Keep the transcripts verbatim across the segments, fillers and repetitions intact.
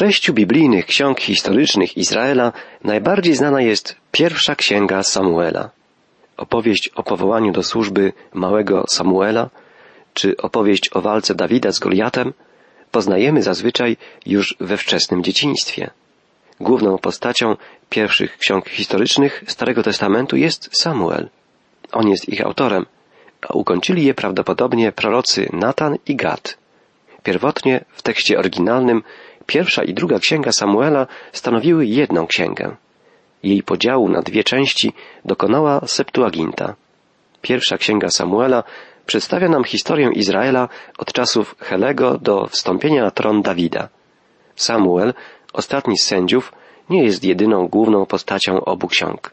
sześciu biblijnych ksiąg historycznych Izraela najbardziej znana jest pierwsza księga Samuela. Opowieść o powołaniu do służby małego Samuela, czy opowieść o walce Dawida z Goliatem, poznajemy zazwyczaj już we wczesnym dzieciństwie. Główną postacią pierwszych ksiąg historycznych Starego Testamentu jest Samuel. On jest ich autorem, a ukończyli je prawdopodobnie prorocy Natan i Gad. Pierwotnie w tekście oryginalnym pierwsza i druga księga Samuela stanowiły jedną księgę. Jej podziału na dwie części dokonała Septuaginta. Pierwsza księga Samuela przedstawia nam historię Izraela od czasów Helego do wstąpienia na tron Dawida. Samuel, ostatni z sędziów, nie jest jedyną główną postacią obu ksiąg.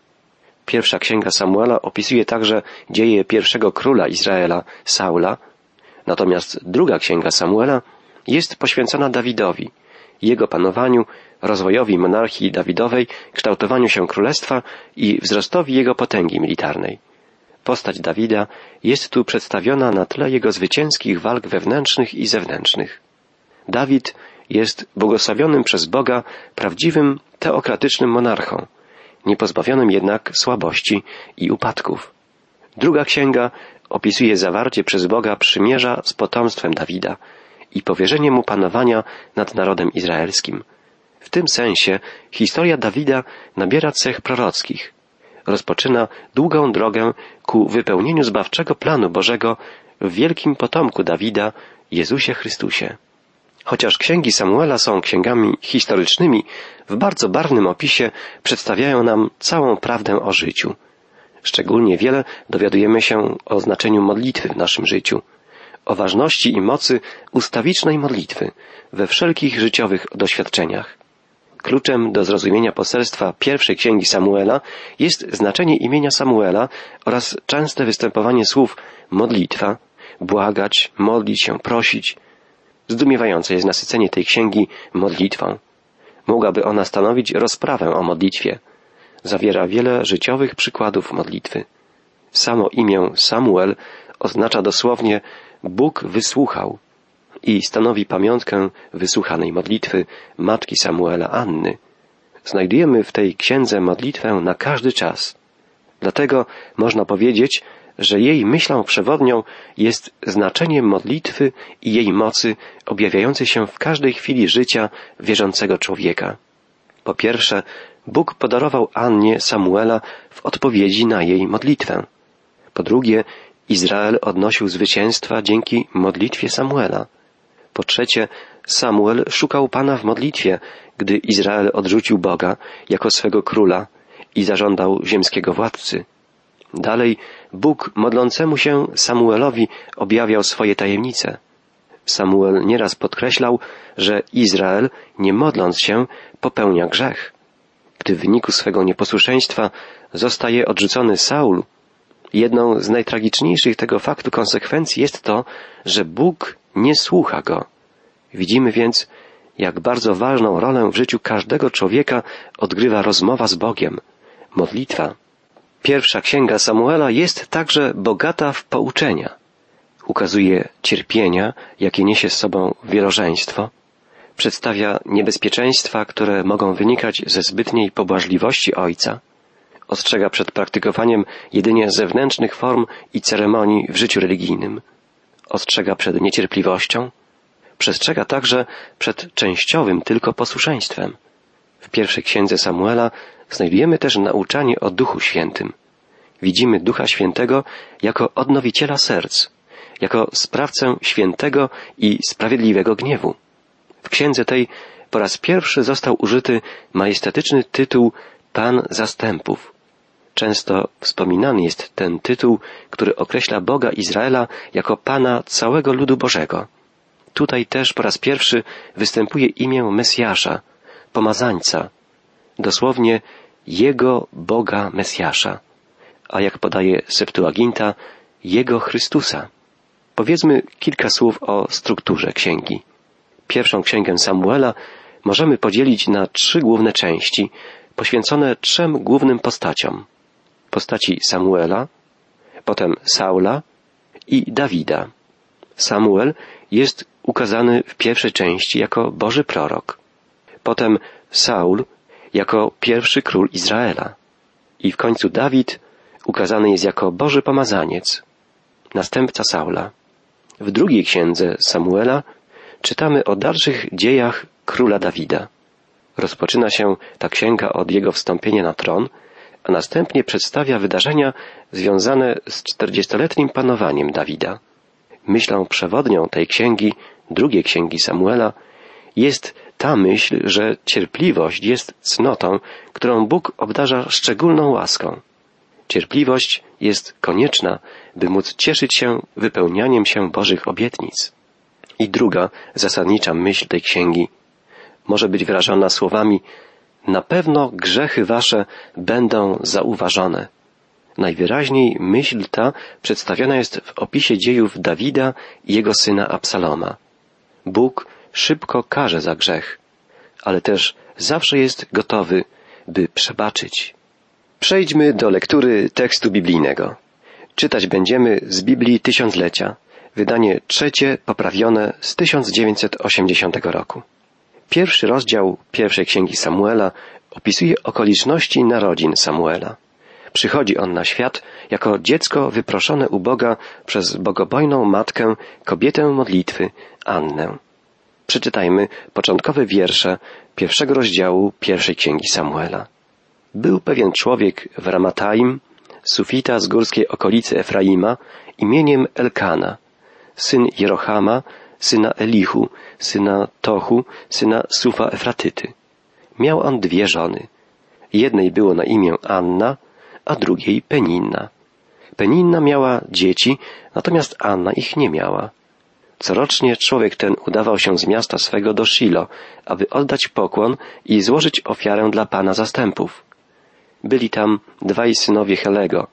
Pierwsza księga Samuela opisuje także dzieje pierwszego króla Izraela, Saula, natomiast druga księga Samuela jest poświęcona Dawidowi, jego panowaniu, rozwojowi monarchii Dawidowej, kształtowaniu się królestwa i wzrostowi jego potęgi militarnej. Postać Dawida jest tu przedstawiona na tle jego zwycięskich walk wewnętrznych i zewnętrznych. Dawid jest błogosławionym przez Boga prawdziwym teokratycznym monarchą, niepozbawionym jednak słabości i upadków. Druga księga opisuje zawarcie przez Boga przymierza z potomstwem Dawida i powierzenie mu panowania nad narodem izraelskim. W tym sensie historia Dawida nabiera cech prorockich. Rozpoczyna długą drogę ku wypełnieniu zbawczego planu Bożego w wielkim potomku Dawida, Jezusie Chrystusie. Chociaż księgi Samuela są księgami historycznymi, w bardzo barwnym opisie przedstawiają nam całą prawdę o życiu. Szczególnie wiele dowiadujemy się o znaczeniu modlitwy w naszym życiu, o ważności i mocy ustawicznej modlitwy we wszelkich życiowych doświadczeniach. Kluczem do zrozumienia poselstwa pierwszej księgi Samuela jest znaczenie imienia Samuela oraz częste występowanie słów modlitwa, błagać, modlić się, prosić. Zdumiewające jest nasycenie tej księgi modlitwą. Mogłaby ona stanowić rozprawę o modlitwie. Zawiera wiele życiowych przykładów modlitwy. Samo imię Samuel oznacza dosłownie Bóg wysłuchał i stanowi pamiątkę wysłuchanej modlitwy matki Samuela Anny. Znajdujemy w tej księdze modlitwę na każdy czas. Dlatego można powiedzieć, że jej myślą przewodnią jest znaczenie modlitwy i jej mocy objawiającej się w każdej chwili życia wierzącego człowieka. Po pierwsze, Bóg podarował Annie Samuela w odpowiedzi na jej modlitwę. Po drugie, Izrael odnosił zwycięstwa dzięki modlitwie Samuela. Po trzecie, Samuel szukał Pana w modlitwie, gdy Izrael odrzucił Boga jako swego króla i zażądał ziemskiego władcy. Dalej, Bóg modlącemu się Samuelowi objawiał swoje tajemnice. Samuel nieraz podkreślał, że Izrael, nie modląc się, popełnia grzech. Gdy w wyniku swego nieposłuszeństwa zostaje odrzucony Saul, jedną z najtragiczniejszych tego faktu konsekwencji jest to, że Bóg nie słucha go. Widzimy więc, jak bardzo ważną rolę w życiu każdego człowieka odgrywa rozmowa z Bogiem, modlitwa. Pierwsza księga Samuela jest także bogata w pouczenia. Ukazuje cierpienia, jakie niesie z sobą wielożeństwo. Przedstawia niebezpieczeństwa, które mogą wynikać ze zbytniej pobłażliwości ojca. Ostrzega przed praktykowaniem jedynie zewnętrznych form i ceremonii w życiu religijnym. Ostrzega przed niecierpliwością. Przestrzega także przed częściowym tylko posłuszeństwem. W pierwszej księdze Samuela znajdujemy też nauczanie o Duchu Świętym. Widzimy Ducha Świętego jako odnowiciela serc, jako sprawcę świętego i sprawiedliwego gniewu. W księdze tej po raz pierwszy został użyty majestatyczny tytuł Pan Zastępów. Często wspominany jest ten tytuł, który określa Boga Izraela jako Pana całego ludu Bożego. Tutaj też po raz pierwszy występuje imię Mesjasza, pomazańca, dosłownie Jego Boga Mesjasza, a jak podaje Septuaginta, Jego Chrystusa. Powiedzmy kilka słów o strukturze księgi. Pierwszą księgę Samuela możemy podzielić na trzy główne części, poświęcone trzem głównym postaciom. Postaci Samuela, potem Saula i Dawida. Samuel jest ukazany w pierwszej części jako Boży prorok. potem Saul jako pierwszy król Izraela i w końcu Dawid ukazany jest jako Boży pomazaniec, następca Saula. W drugiej księdze Samuela czytamy o dalszych dziejach króla Dawida. Rozpoczyna się ta księga od jego wstąpienia na tron, a następnie przedstawia wydarzenia związane z czterdziestoletnim panowaniem Dawida. Myślą przewodnią tej księgi, drugiej księgi Samuela, jest ta myśl, że cierpliwość jest cnotą, którą Bóg obdarza szczególną łaską. Cierpliwość jest konieczna, by móc cieszyć się wypełnianiem się Bożych obietnic. I druga zasadnicza myśl tej księgi może być wyrażona słowami: na pewno grzechy wasze będą zauważone. Najwyraźniej myśl ta przedstawiona jest w opisie dziejów Dawida i jego syna Absaloma. Bóg szybko karze za grzech, ale też zawsze jest gotowy, by przebaczyć. Przejdźmy do lektury tekstu biblijnego. Czytać będziemy z Biblii Tysiąclecia, wydanie trzecie poprawione z tysiąc dziewięćset osiemdziesiątego roku. Pierwszy rozdział pierwszej księgi Samuela opisuje okoliczności narodzin Samuela. Przychodzi on na świat jako dziecko wyproszone u Boga przez bogobojną matkę, kobietę modlitwy, Annę. Przeczytajmy początkowe wiersze pierwszego rozdziału pierwszej księgi Samuela. Był pewien człowiek w Ramataim, sufita z górskiej okolicy Efraima, imieniem Elkana, syn Jerochama, syna Elihu, syna Tochu, syna Sufa Efratyty. Miał on dwie żony. Jednej było na imię Anna, a drugiej Peninna. Peninna miała dzieci, natomiast Anna ich nie miała. Corocznie człowiek ten udawał się z miasta swego do Szilo, aby oddać pokłon i złożyć ofiarę dla Pana zastępów. Byli tam dwaj synowie Helego,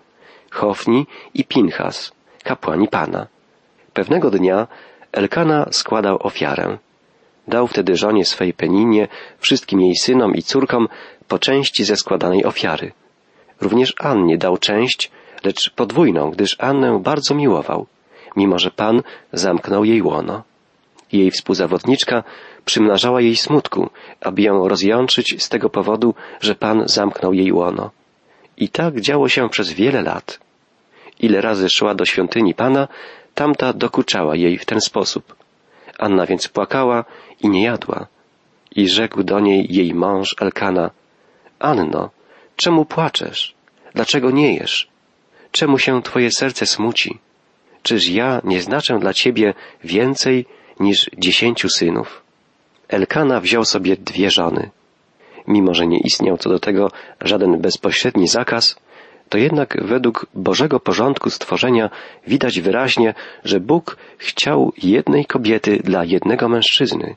Hofni i Pinchas, kapłani Pana. Pewnego dnia Elkana składał ofiarę. Dał wtedy żonie swej Peninie, wszystkim jej synom i córkom po części ze składanej ofiary. Również Annie dał część, lecz podwójną, gdyż Annę bardzo miłował, mimo że Pan zamknął jej łono. Jej współzawodniczka przymnażała jej smutku, aby ją rozjączyć z tego powodu, że Pan zamknął jej łono. I tak działo się przez wiele lat. Ile razy szła do świątyni Pana, tamta dokuczała jej w ten sposób. Anna więc płakała i nie jadła. I rzekł do niej jej mąż Elkana: Anno, czemu płaczesz? Dlaczego nie jesz? Czemu się twoje serce smuci? Czyż ja nie znaczę dla ciebie więcej niż dziesięciu synów? Elkana wziął sobie dwie żony. Mimo że nie istniał co do tego żaden bezpośredni zakaz, to jednak według Bożego porządku stworzenia widać wyraźnie, że Bóg chciał jednej kobiety dla jednego mężczyzny.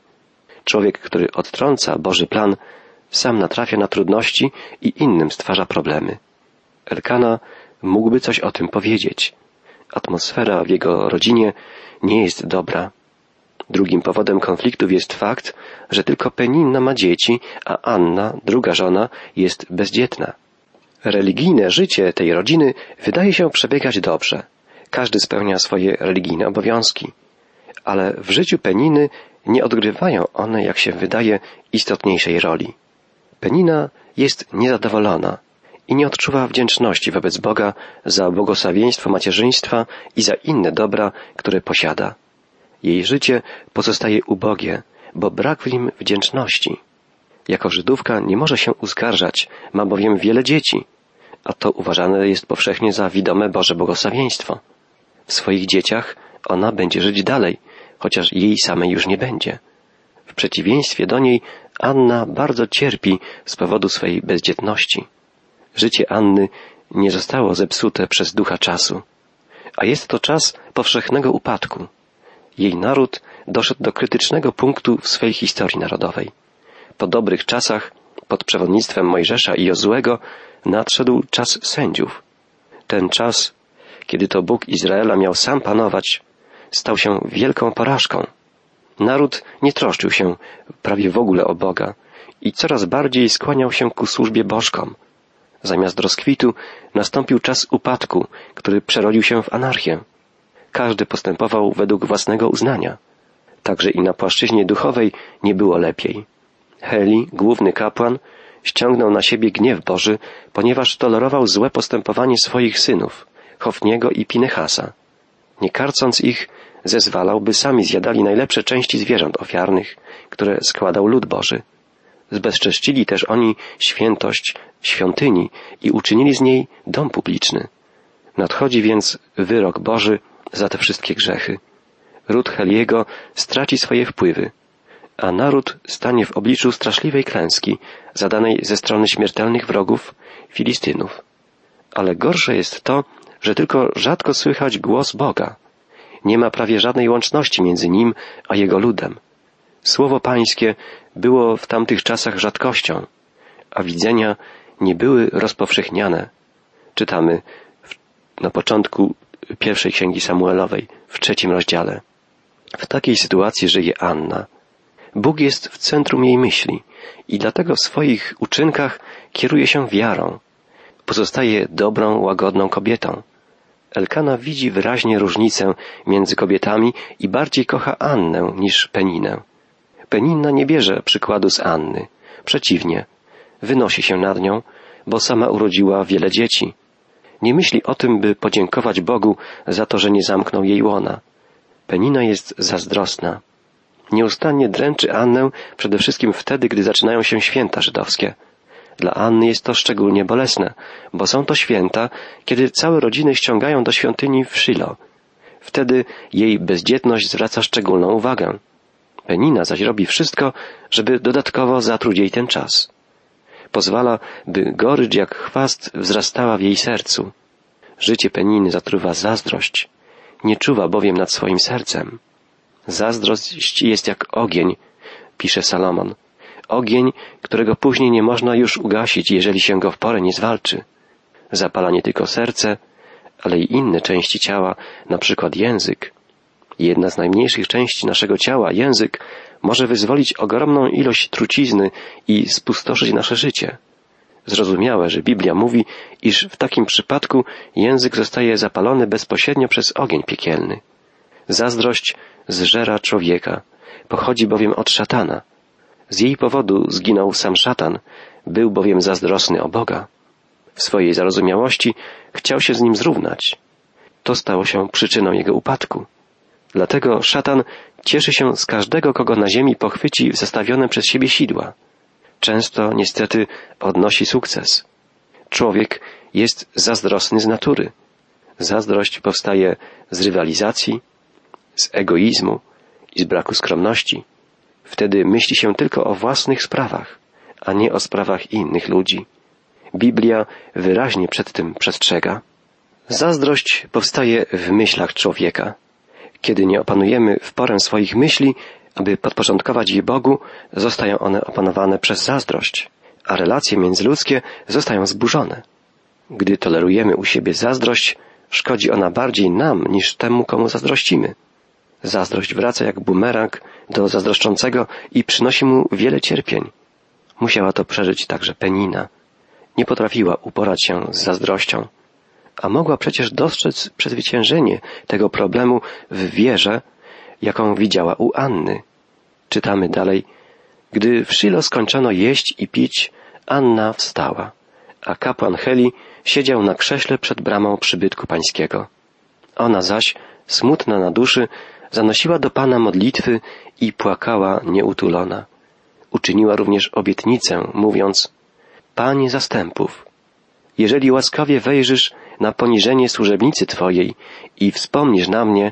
Człowiek, który odtrąca Boży plan, sam natrafia na trudności i innym stwarza problemy. Elkana mógłby coś o tym powiedzieć. Atmosfera w jego rodzinie nie jest dobra. Drugim powodem konfliktów jest fakt, że tylko Peninna ma dzieci, a Anna, druga żona, jest bezdzietna. Religijne życie tej rodziny wydaje się przebiegać dobrze. Każdy spełnia swoje religijne obowiązki. Ale w życiu Peniny nie odgrywają one, jak się wydaje, istotniejszej roli. Penina jest niezadowolona i nie odczuwa wdzięczności wobec Boga za błogosławieństwo macierzyństwa i za inne dobra, które posiada. Jej życie pozostaje ubogie, bo brak w nim wdzięczności. Jako Żydówka nie może się uskarżać, ma bowiem wiele dzieci, a to uważane jest powszechnie za widome Boże błogosławieństwo. W swoich dzieciach ona będzie żyć dalej, chociaż jej samej już nie będzie. W przeciwieństwie do niej Anna bardzo cierpi z powodu swej bezdzietności. Życie Anny nie zostało zepsute przez ducha czasu, a jest to czas powszechnego upadku. Jej naród doszedł do krytycznego punktu w swej historii narodowej. Po dobrych czasach, pod przewodnictwem Mojżesza i Jozłego, nadszedł czas sędziów. Ten czas, kiedy to Bóg Izraela miał sam panować, stał się wielką porażką. Naród nie troszczył się prawie w ogóle o Boga i coraz bardziej skłaniał się ku służbie bożkom. Zamiast rozkwitu nastąpił czas upadku, który przerodził się w anarchię. Każdy postępował według własnego uznania. Także i na płaszczyźnie duchowej nie było lepiej. Heli, główny kapłan, ściągnął na siebie gniew Boży, ponieważ tolerował złe postępowanie swoich synów, Hofniego i Pinehasa. Nie karcąc ich, zezwalał, by sami zjadali najlepsze części zwierząt ofiarnych, które składał lud Boży. Zbezczeszcili też oni świętość świątyni i uczynili z niej dom publiczny. Nadchodzi więc wyrok Boży za te wszystkie grzechy. Ród Heliego straci swoje wpływy, a naród stanie w obliczu straszliwej klęski zadanej ze strony śmiertelnych wrogów Filistynów. Ale gorsze jest to, że tylko rzadko słychać głos Boga. Nie ma prawie żadnej łączności między nim a jego ludem. Słowo Pańskie było w tamtych czasach rzadkością, a widzenia nie były rozpowszechniane. Czytamy w, na początku pierwszej księgi Samuelowej, w trzecim rozdziale. W takiej sytuacji żyje Anna. Bóg jest w centrum jej myśli i dlatego w swoich uczynkach kieruje się wiarą. Pozostaje dobrą, łagodną kobietą. Elkana widzi wyraźnie różnicę między kobietami i bardziej kocha Annę niż Peninę. Peninna nie bierze przykładu z Anny. Przeciwnie, wynosi się nad nią, bo sama urodziła wiele dzieci. Nie myśli o tym, by podziękować Bogu za to, że nie zamknął jej łona. Penina jest zazdrosna. Nieustannie dręczy Annę, przede wszystkim wtedy, gdy zaczynają się święta żydowskie. Dla Anny jest to szczególnie bolesne, bo są to święta, kiedy całe rodziny ściągają do świątyni w Szylo. Wtedy jej bezdzietność zwraca szczególną uwagę. Penina zaś robi wszystko, żeby dodatkowo zatruć jej ten czas. Pozwala, by gorycz jak chwast wzrastała w jej sercu. Życie Peniny zatruwa zazdrość. Nie czuwa bowiem nad swoim sercem. Zazdrość jest jak ogień, pisze Salomon. Ogień, którego później nie można już ugasić, jeżeli się go w porę nie zwalczy. Zapala nie tylko serce, ale i inne części ciała, na przykład język. Jedna z najmniejszych części naszego ciała, język, może wyzwolić ogromną ilość trucizny i spustoszyć nasze życie. Zrozumiałe, że Biblia mówi, iż w takim przypadku język zostaje zapalony bezpośrednio przez ogień piekielny. Zazdrość zżera człowieka, pochodzi bowiem od szatana. Z jej powodu zginął sam szatan, był bowiem zazdrosny o Boga. W swojej zarozumiałości chciał się z nim zrównać. To stało się przyczyną jego upadku. Dlatego szatan cieszy się z każdego, kogo na ziemi pochwyci w zastawione przez siebie sidła. Często, niestety, odnosi sukces. Człowiek jest zazdrosny z natury. Zazdrość powstaje z rywalizacji, z egoizmu i z braku skromności. Wtedy myśli się tylko o własnych sprawach, a nie o sprawach innych ludzi. Biblia wyraźnie przed tym przestrzega. Zazdrość powstaje w myślach człowieka. Kiedy nie opanujemy w porę swoich myśli, aby podporządkować je Bogu, zostają one opanowane przez zazdrość, a relacje międzyludzkie zostają zburzone. Gdy tolerujemy u siebie zazdrość, szkodzi ona bardziej nam niż temu, komu zazdrościmy. Zazdrość wraca jak bumerang do zazdroszczącego i przynosi mu wiele cierpień. Musiała to przeżyć także Penina. Nie potrafiła uporać się z zazdrością, a mogła przecież dostrzec przezwyciężenie tego problemu w wierze, jaką widziała u Anny. Czytamy dalej. Gdy w Szylo skończono jeść i pić, Anna wstała, a kapłan Heli siedział na krześle przed bramą przybytku pańskiego. Ona zaś, smutna na duszy, zanosiła do Pana modlitwy i płakała nieutulona. Uczyniła również obietnicę, mówiąc: Panie zastępów, jeżeli łaskawie wejrzysz na poniżenie służebnicy Twojej i wspomnisz na mnie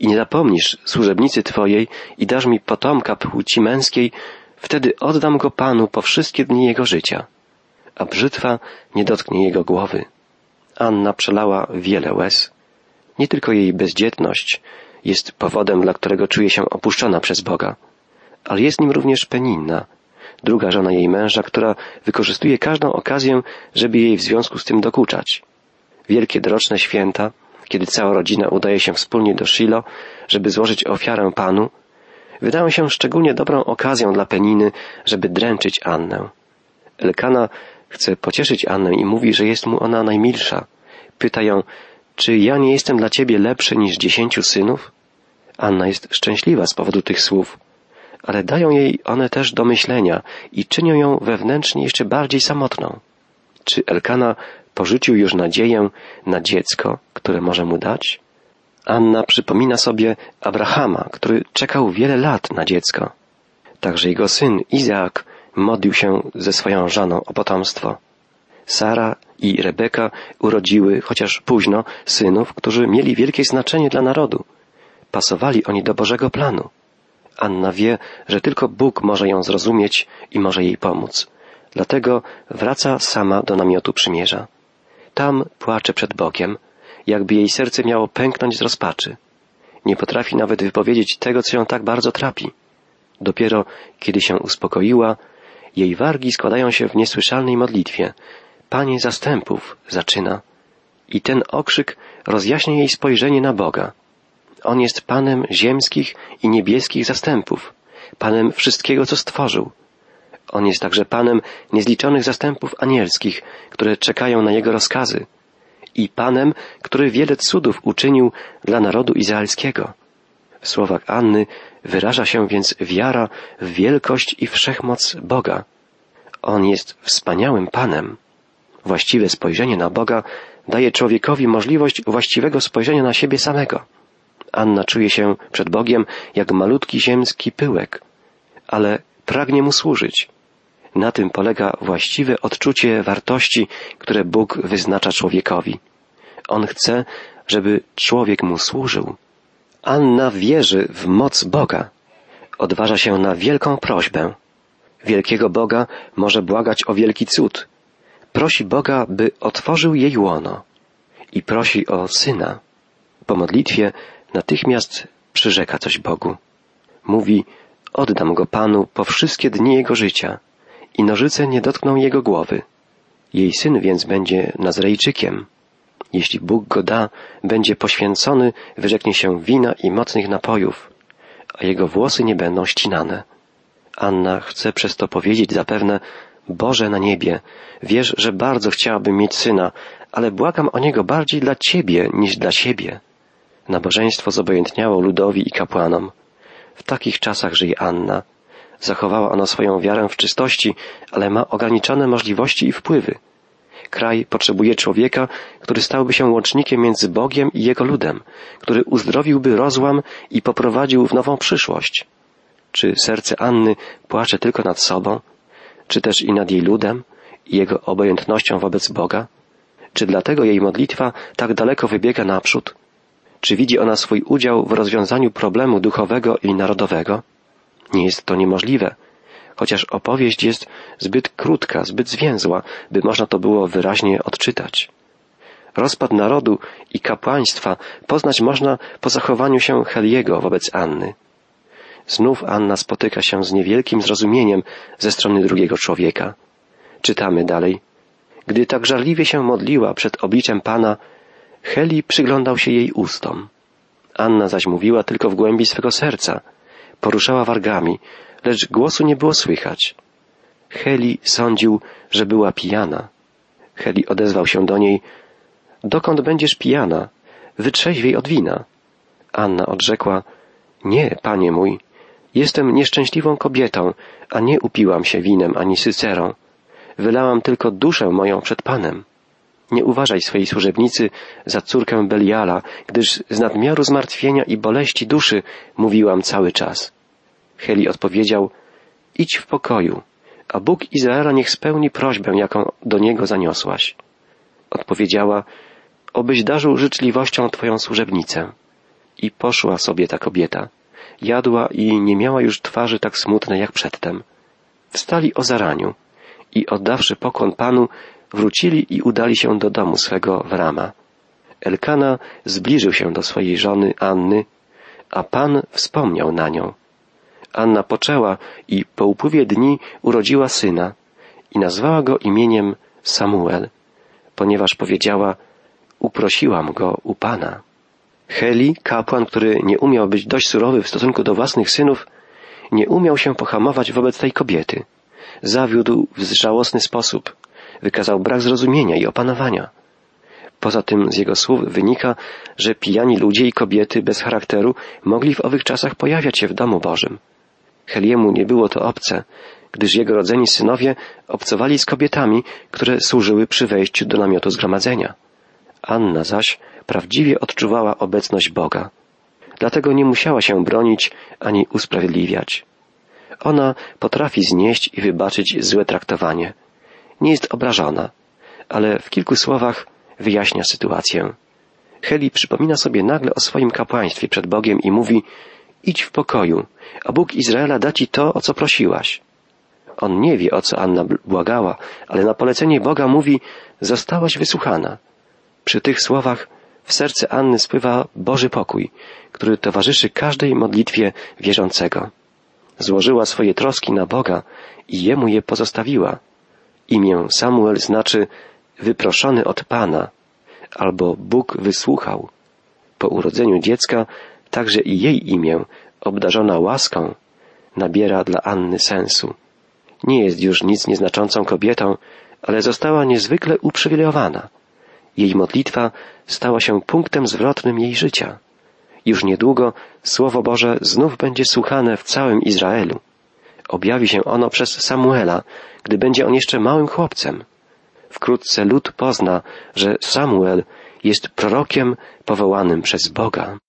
i nie zapomnisz służebnicy Twojej i dasz mi potomka płci męskiej, wtedy oddam go Panu po wszystkie dni jego życia, a brzytwa nie dotknie jego głowy. Anna przelała wiele łez. Nie tylko jej bezdzietność jest powodem, dla którego czuje się opuszczona przez Boga, ale jest nim również Peninna, druga żona jej męża, która wykorzystuje każdą okazję, żeby jej w związku z tym dokuczać. Wielkie doroczne święta, kiedy cała rodzina udaje się wspólnie do Szylo, żeby złożyć ofiarę Panu, wydają się szczególnie dobrą okazją dla Peniny, żeby dręczyć Annę. Elkana chce pocieszyć Annę i mówi, że jest mu ona najmilsza. Pyta ją: czy ja nie jestem dla ciebie lepszy niż dziesięciu synów? Anna jest szczęśliwa z powodu tych słów, ale dają jej one też do myślenia i czynią ją wewnętrznie jeszcze bardziej samotną. Czy Elkana porzucił już nadzieję na dziecko, które może mu dać? Anna przypomina sobie Abrahama, który czekał wiele lat na dziecko. Także jego syn Izaak modlił się ze swoją żoną o potomstwo. Sara i Rebeka urodziły, chociaż późno, synów, którzy mieli wielkie znaczenie dla narodu. Pasowali oni do Bożego planu. Anna wie, że tylko Bóg może ją zrozumieć i może jej pomóc. Dlatego wraca sama do namiotu przymierza. Tam płacze przed Bogiem, jakby jej serce miało pęknąć z rozpaczy. Nie potrafi nawet wypowiedzieć tego, co ją tak bardzo trapi. Dopiero kiedy się uspokoiła, jej wargi składają się w niesłyszalnej modlitwie. Panie zastępów, zaczyna. I ten okrzyk rozjaśnia jej spojrzenie na Boga. On jest Panem ziemskich i niebieskich zastępów, Panem wszystkiego, co stworzył. On jest także Panem niezliczonych zastępów anielskich, które czekają na Jego rozkazy, i Panem, który wiele cudów uczynił dla narodu izraelskiego. W słowach Anny wyraża się więc wiara w wielkość i wszechmoc Boga. On jest wspaniałym Panem. Właściwe spojrzenie na Boga daje człowiekowi możliwość właściwego spojrzenia na siebie samego. Anna czuje się przed Bogiem jak malutki ziemski pyłek, ale pragnie Mu służyć. Na tym polega właściwe odczucie wartości, które Bóg wyznacza człowiekowi. On chce, żeby człowiek Mu służył. Anna wierzy w moc Boga. Odważa się na wielką prośbę. Wielkiego Boga może błagać o wielki cud. Prosi Boga, by otworzył jej łono. I prosi o syna. Po modlitwie natychmiast przyrzeka coś Bogu. Mówi, oddam go Panu po wszystkie dni jego życia i nożyce nie dotkną jego głowy. Jej syn więc będzie Nazrejczykiem. Jeśli Bóg go da, będzie poświęcony, wyrzeknie się wina i mocnych napojów, a jego włosy nie będą ścinane. Anna chce przez to powiedzieć zapewne, Boże na niebie, wiesz, że bardzo chciałabym mieć syna, ale błagam o niego bardziej dla Ciebie niż dla siebie. Nabożeństwo zobojętniało ludowi i kapłanom. W takich czasach żyje Anna. Zachowała ona swoją wiarę w czystości, ale ma ograniczone możliwości i wpływy. Kraj potrzebuje człowieka, który stałby się łącznikiem między Bogiem i jego ludem, który uzdrowiłby rozłam i poprowadził w nową przyszłość. Czy serce Anny płacze tylko nad sobą? Czy też i nad jej ludem i jego obojętnością wobec Boga? Czy dlatego jej modlitwa tak daleko wybiega naprzód? Czy widzi ona swój udział w rozwiązaniu problemu duchowego i narodowego? Nie jest to niemożliwe, chociaż opowieść jest zbyt krótka, zbyt zwięzła, by można to było wyraźnie odczytać. Rozpad narodu i kapłaństwa poznać można po zachowaniu się Heliego wobec Anny. Znów Anna spotyka się z niewielkim zrozumieniem ze strony drugiego człowieka. Czytamy dalej. Gdy tak żarliwie się modliła przed obliczem Pana, Heli przyglądał się jej ustom. Anna zaś mówiła tylko w głębi swego serca. Poruszała wargami, lecz głosu nie było słychać. Heli sądził, że była pijana. Heli odezwał się do niej, dokąd będziesz pijana? Wytrzeźwiej od wina. Anna odrzekła, nie, panie mój, jestem nieszczęśliwą kobietą, a nie upiłam się winem ani sycerą. Wylałam tylko duszę moją przed Panem. Nie uważaj swej służebnicy za córkę Beliala, gdyż z nadmiaru zmartwienia i boleści duszy mówiłam cały czas. Heli odpowiedział, idź w pokoju, a Bóg Izraela niech spełni prośbę, jaką do niego zaniosłaś. Odpowiedziała, obyś darzył życzliwością twoją służebnicę. I poszła sobie ta kobieta. Jadła i nie miała już twarzy tak smutnej jak przedtem. Wstali o zaraniu i oddawszy pokłon Panu, wrócili i udali się do domu swego w Rama. Elkana zbliżył się do swojej żony Anny, a Pan wspomniał na nią. Anna poczęła i po upływie dni urodziła syna i nazwała go imieniem Samuel, ponieważ powiedziała, uprosiłam go u Pana. Heli, kapłan, który nie umiał być dość surowy w stosunku do własnych synów, nie umiał się pohamować wobec tej kobiety. Zawiódł w żałosny sposób. Wykazał brak zrozumienia i opanowania. Poza tym z jego słów wynika, że pijani ludzie i kobiety bez charakteru mogli w owych czasach pojawiać się w domu Bożym. Heliemu nie było to obce, gdyż jego rodzeni synowie obcowali z kobietami, które służyły przy wejściu do namiotu zgromadzenia. Anna zaś prawdziwie odczuwała obecność Boga. Dlatego nie musiała się bronić ani usprawiedliwiać. Ona potrafi znieść i wybaczyć złe traktowanie. Nie jest obrażona, ale w kilku słowach wyjaśnia sytuację. Heli przypomina sobie nagle o swoim kapłaństwie przed Bogiem i mówi: idź w pokoju, a Bóg Izraela da ci to, o co prosiłaś. On nie wie, o co Anna błagała, ale na polecenie Boga mówi: zostałaś wysłuchana. Przy tych słowach w serce Anny spływa Boży pokój, który towarzyszy każdej modlitwie wierzącego. Złożyła swoje troski na Boga i Jemu je pozostawiła. Imię Samuel znaczy wyproszony od Pana, albo Bóg wysłuchał. Po urodzeniu dziecka także i jej imię, obdarzona łaską, nabiera dla Anny sensu. Nie jest już nic nieznaczącą kobietą, ale została niezwykle uprzywilejowana. Jej modlitwa stała się punktem zwrotnym jej życia. Już niedługo Słowo Boże znów będzie słuchane w całym Izraelu. Objawi się ono przez Samuela, gdy będzie on jeszcze małym chłopcem. Wkrótce lud pozna, że Samuel jest prorokiem powołanym przez Boga.